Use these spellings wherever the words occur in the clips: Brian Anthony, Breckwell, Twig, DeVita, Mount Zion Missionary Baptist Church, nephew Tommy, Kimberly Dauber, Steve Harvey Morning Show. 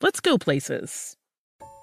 Let's go places.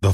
The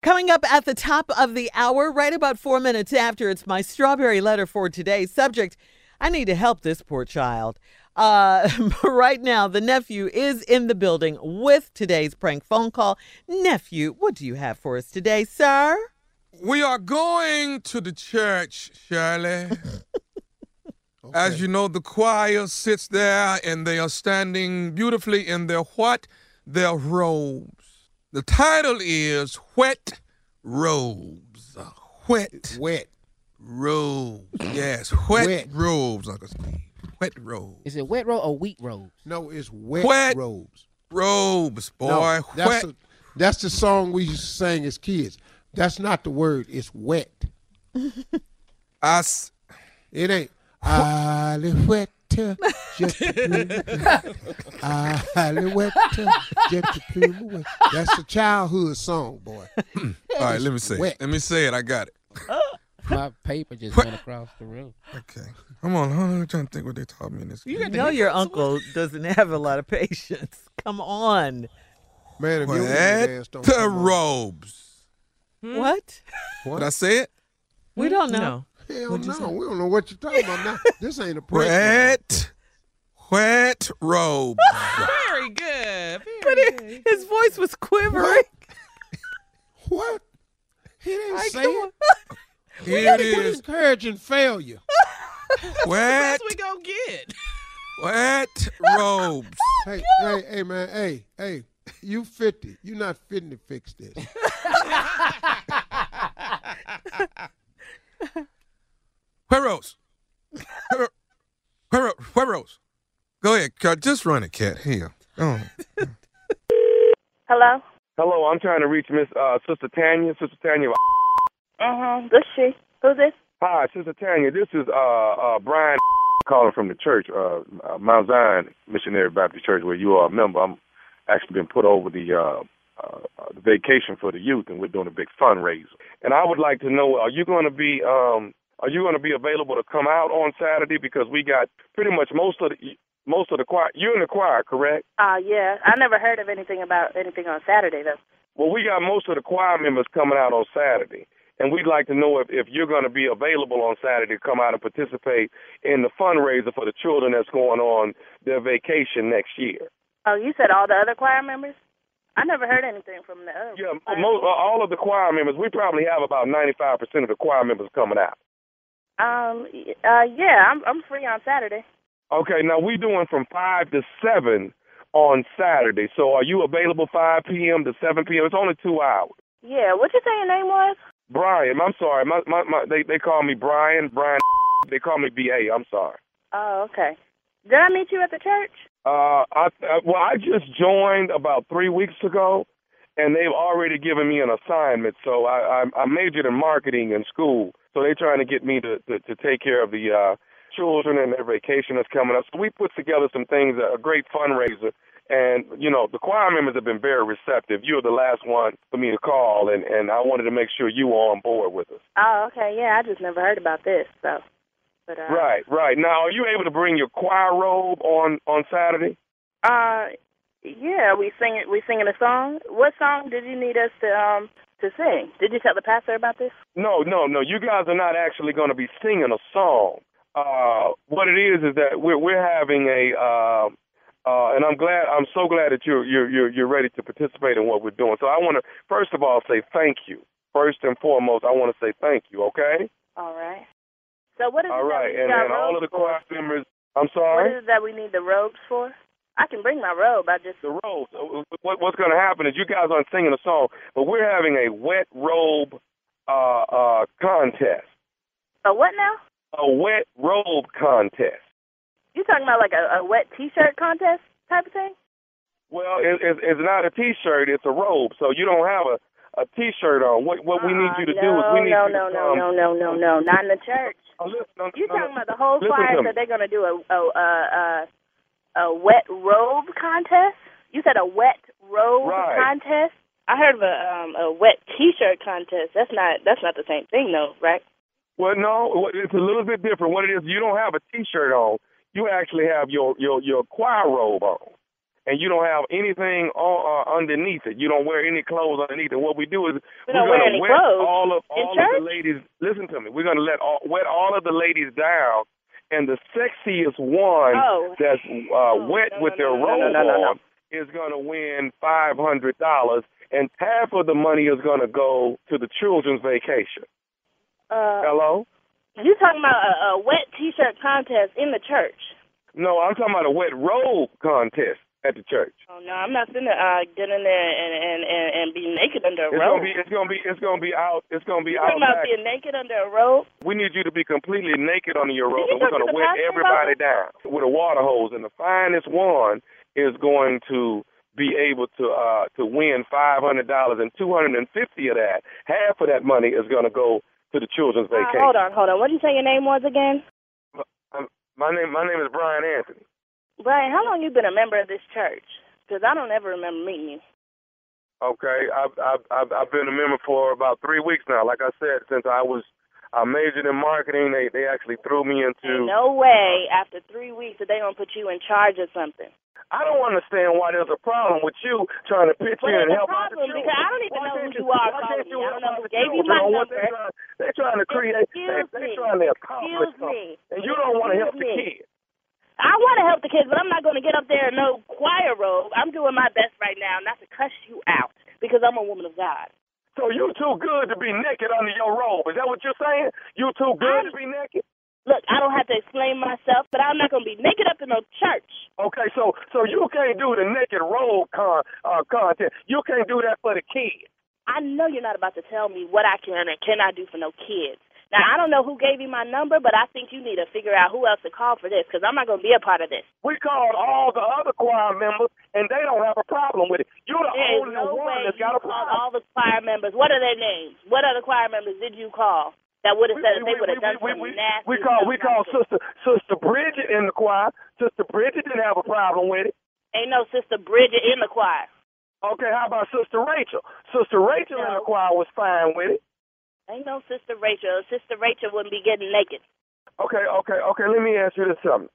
Coming up at the top of the hour, right about 4 minutes after, it's my strawberry letter for today. Subject, I need to help this poor child. Right now, the nephew is in the building with today's prank phone call. Nephew, what do you have for us today, sir? We are going to the church, Shirley. Okay. As you know, the choir sits there and they are standing beautifully in their what? Their robe. The title is Wet Robes. Wet. Robes. Yes, wet robes, Uncle Steve. Wet robes. Is it wet robe or wheat robes? No, it's wet robes. Robes, boy. No, that's the song we used to sing as kids. That's not the word. It's wet. It ain't. I live wet. Just that's a childhood song, boy. All right, let me say it. I got it. My paper just went across the room. Okay, come on. I'm trying to think what they taught me in this. You know your uncle doesn't have a lot of patience. Come on, man. If you the robes. What? Did I say it? We don't know. Hell no, we don't know what you're talking about now. This ain't a prank. Wet robe. Very good. But his voice was quivering. What? He didn't say it. It is encouraging failure. What? We gonna get? Wet robes. Hey, man. Hey. You 50. You're not fitting to fix this. Where Rose? Go ahead, cat. Just run it, cat. Here. Oh. Hello? Hello, I'm trying to reach Miss Sister Tanya. Sister Tanya. This she. Who's this? Hi, Sister Tanya. This is Brian calling from the church, Mount Zion Missionary Baptist Church, where you are a member. I'm actually been put over the vacation for the youth, and we're doing a big fundraiser. And I would like to know, are you going to be available to come out on Saturday? Because we got pretty much most of the most of the choir. You're in the choir, correct? Yeah. I never heard of anything about anything on Saturday, though. Well, we got most of the choir members coming out on Saturday, and we'd like to know if you're going to be available on Saturday to come out and participate in the fundraiser for the children that's going on their vacation next year. Oh, you said all the other choir members? I never heard anything from the other. Yeah, all of the choir members. We probably have about 95% of the choir members coming out. Yeah, I'm free on Saturday. Okay, now we're doing from 5 to 7 on Saturday. So are you available 5 p.m. to 7 p.m.? It's only 2 hours. Yeah, what you say your name was? Brian. I'm sorry. They call me Brian. Brian. They call me B.A. I'm sorry. Oh, okay. Did I meet you at the church? I just joined about 3 weeks ago, and they've already given me an assignment. So I majored in marketing in school. So they're trying to get me to take care of the children and their vacation that's coming up. So we put together some things, a great fundraiser. And, you know, the choir members have been very receptive. You were the last one for me to call, and I wanted to make sure you were on board with us. Oh, okay. Yeah, I just never heard about this, so. But, right. Now, are you able to bring your choir robe on Saturday? Yeah, we singing a song. What song did you need us to sing? Did you tell the pastor about this? No. You guys are not actually going to be singing a song. What it is that we're having a and I'm so glad that you're ready to participate in what we're doing. So I want to first of all say thank you. First and foremost, I want to say thank you. Okay. All right. So what is all it right, that we and all of the choir members. I'm sorry? What is it that we need the robes for? I can bring my robe. The robes. What's going to happen is you guys aren't singing a song, but we're having a wet robe contest. A what now? A wet robe contest. You talking about like a wet T-shirt contest type of thing? Well, it's not a T-shirt. It's a robe, so you don't have a T-shirt on. What we need you to do is we need you to... No, not in the church. You're talking about the whole choir that they're going to do a wet robe contest? You said a wet robe contest? I heard of a wet T-shirt contest. That's not the same thing, though, right? Well, no, it's a little bit different. What it is, you don't have a T-shirt on. You actually have your choir robe on, and you don't have anything underneath it. You don't wear any clothes underneath it. What we do is we're going to wet all of the ladies. Listen to me. We're going to wet all of the ladies down, and the sexiest one that's wet with their robe on is going to win $500, and half of the money is going to go to the children's vacation. Hello? You're talking about a wet T-shirt contest in the church. No, I'm talking about a wet robe contest at the church. Oh no, I'm not gonna get in there and be naked under a robe. It's gonna be out. It's gonna be out. You're talking about being naked under a robe? We need you to be completely naked under your robe, and we're gonna wet everybody down with a water hose. And the finest one is going to be able to win $500, and $250 of that. Half of that money is gonna go to the children's vacation. Hold on. What did you say your name was again? My name is Brian Anthony. Brian, how long you been a member of this church? Because I don't ever remember meeting you. Okay, I've been a member for about 3 weeks now. Like I said, since I majored in marketing, they actually threw me into... Ain't no way after 3 weeks that they gonna put you in charge of something. I don't understand why there's a problem with you trying to pitch in and help out the children. Because I don't even know who you are calling me. I don't know who gave you my number. They're trying to create... They're trying to accomplish something. And you don't want to help the kids. I want to help the kids, but I'm not going to get up there in no choir robe. I'm doing my best right now not to cuss you out because I'm a woman of God. So you're too good to be naked under your robe. Is that what you're saying? You're too good to be naked? Look, I don't have to explain myself, but I'm not going to be naked up in no church. Okay, so you can't do the naked robe content. You can't do that for the kids. I know you're not about to tell me what I can and cannot do for no kids. Now, I don't know who gave you my number, but I think you need to figure out who else to call for this, because I'm not going to be a part of this. We called all the other choir members, and they don't have a problem with it. You're the only one that's got a problem. All the choir members. What are their names? What other choir members did you call that would have said that they would have done something nasty? We called Sister Bridget in the choir. Sister Bridget didn't have a problem with it. Ain't no Sister Bridget in the choir. Okay, how about Sister Rachel? Sister Rachel in the choir was fine with it. Ain't no Sister Rachel. Sister Rachel wouldn't be getting naked. Okay. Let me ask you this something.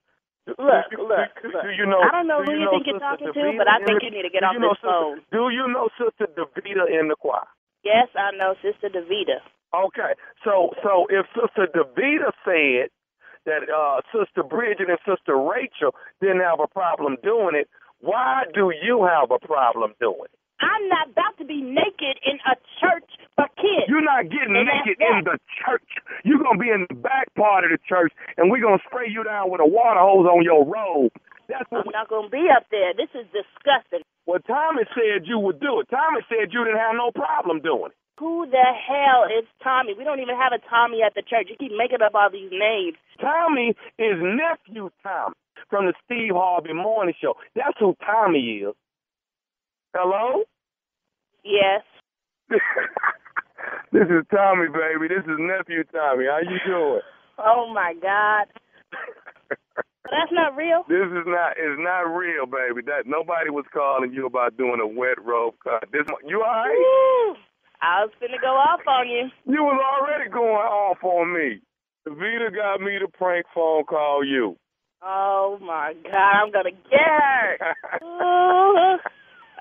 Look. Do you know, I don't know who you think you're talking to, but I think you need to get off this phone. Do you know Sister DeVita in the choir? Yes, I know Sister DeVita. Okay. So if Sister DeVita said that Sister Bridget and Sister Rachel didn't have a problem doing it, why do you have a problem doing it? I'm not about to be naked in a church for kids. You're not getting naked in the church. You're going to be in the back part of the church, and we're going to spray you down with a water hose on your robe. That's what I'm not going to be up there. This is disgusting. Well, Tommy said you would do it. Tommy said you didn't have no problem doing it. Who the hell is Tommy? We don't even have a Tommy at the church. You keep making up all these names. Tommy is nephew Tommy from the Steve Harvey Morning Show. That's who Tommy is. Hello? Yes. This is Tommy, baby. This is nephew Tommy. How you doing? Oh, my God. That's not real? This is not. It's not real, baby. That nobody was calling you about doing a wet rope cut. You all right? Woo! I was finna go off on you. You was already going off on me. Vita got me to prank phone call you. Oh, my God. I'm going to get her.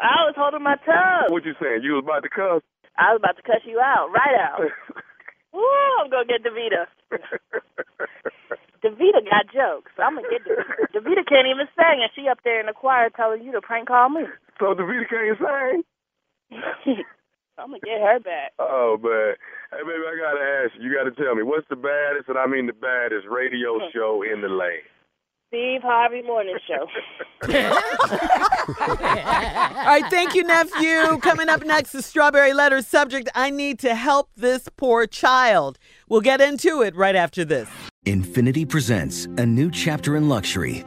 I was holding my tongue. What you saying? You was about to cuss? I was about to cuss you out, right out. Ooh, I'm going to get DeVita. DeVita got jokes, so I'm going to get DeVita. DeVita can't even sing, and she up there in the choir telling you to prank call me. So DeVita can't sing? I'm going to get her back. Oh, man. Hey, baby, I got to ask you. You got to tell me, what's the baddest, and I mean the baddest, radio show in the land? Steve Harvey Morning Show. All right, thank you, nephew. Coming up next is Strawberry Letter. Subject, I need to help this poor child. We'll get into it right after this. Infiniti presents a new chapter in luxury.